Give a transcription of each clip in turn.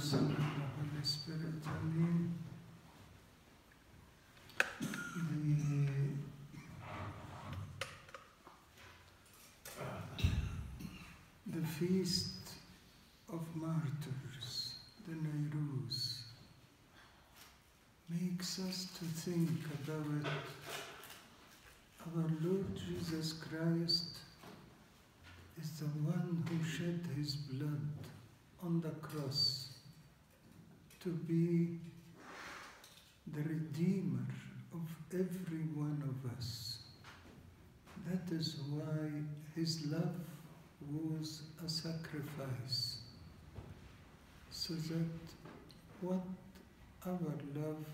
Son, and the Holy Spirit. Amen. The Feast of Martyrs, the Nairuz, makes us to think about our Lord Jesus Christ is the one who shed his blood on the cross to be the Redeemer of every one of us. That is why his love was a sacrifice, so that what our love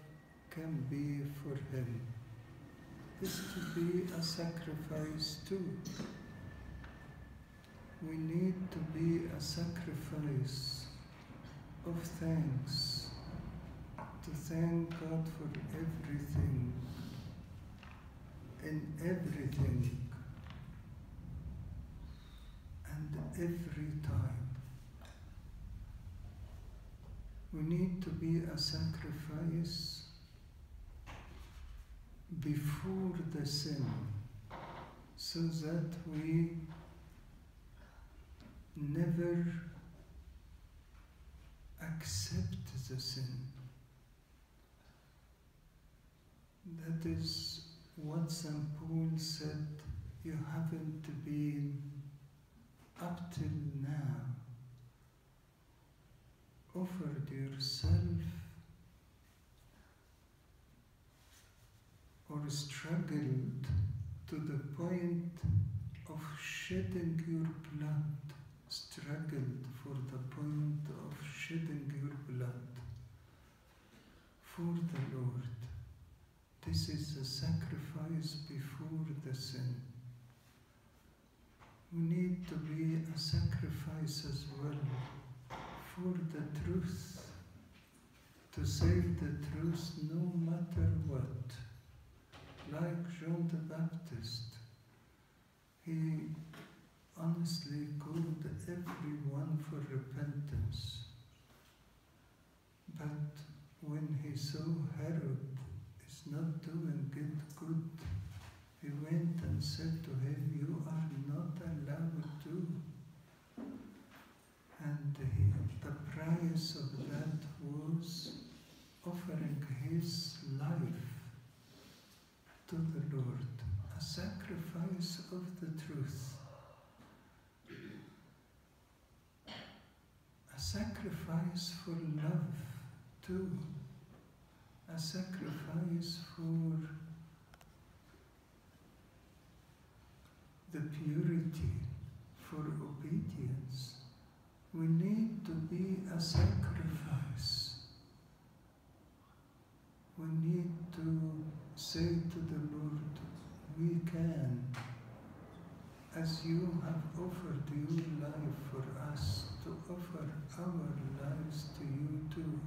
can be for him is to be a sacrifice too. We need to be a sacrifice of thanks, to thank God for everything, in everything, and every time. We need to be a sacrifice before the sin, so that we never accept the sin. That is what Saint Paul said, you haven't been up till now. Offered yourself or struggled to the point of shedding your blood. Struggled for the point of shedding your blood for the Lord. This is a sacrifice before the sin. We need to be a sacrifice as well for the truth, to save the truth no matter what. Like John the Baptist, he honestly called everyone for repentance. But when he saw Herod is not doing it good, he went and said to him, you are not allowed to. And the price of that was offering his life to the Lord, a sacrifice of the truth. A sacrifice for love too, a sacrifice for the purity, for obedience. We need to be a sacrifice. We need to say to the Lord, we can, as you have offered your life for us, to offer our lives to you too.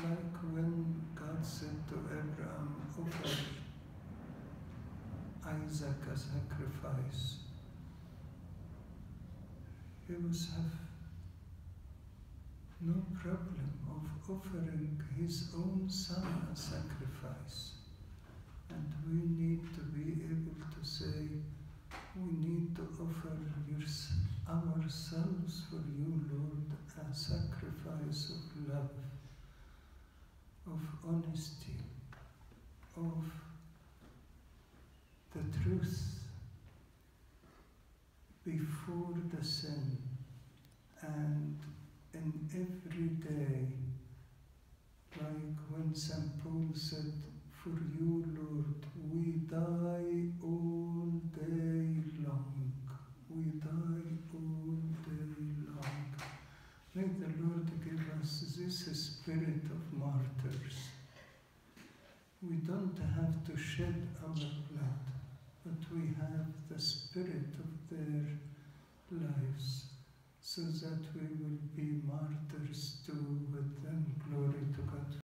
Like when God said to Abraham, offer Isaac a sacrifice. He was have no problem of offering his own son a sacrifice. And we need to be able to say, we need to offer ourselves for you, Lord, a sacrifice of love, of honesty, of the truth before the sin, and in every day, like when Saint Paul said, for you, Lord, we die all day long. We die all day long. May the Lord give us this spirit of martyrs. We don't have to shed our blood, but we have the spirit of their lives, so that we will be martyrs too with them. Glory to God.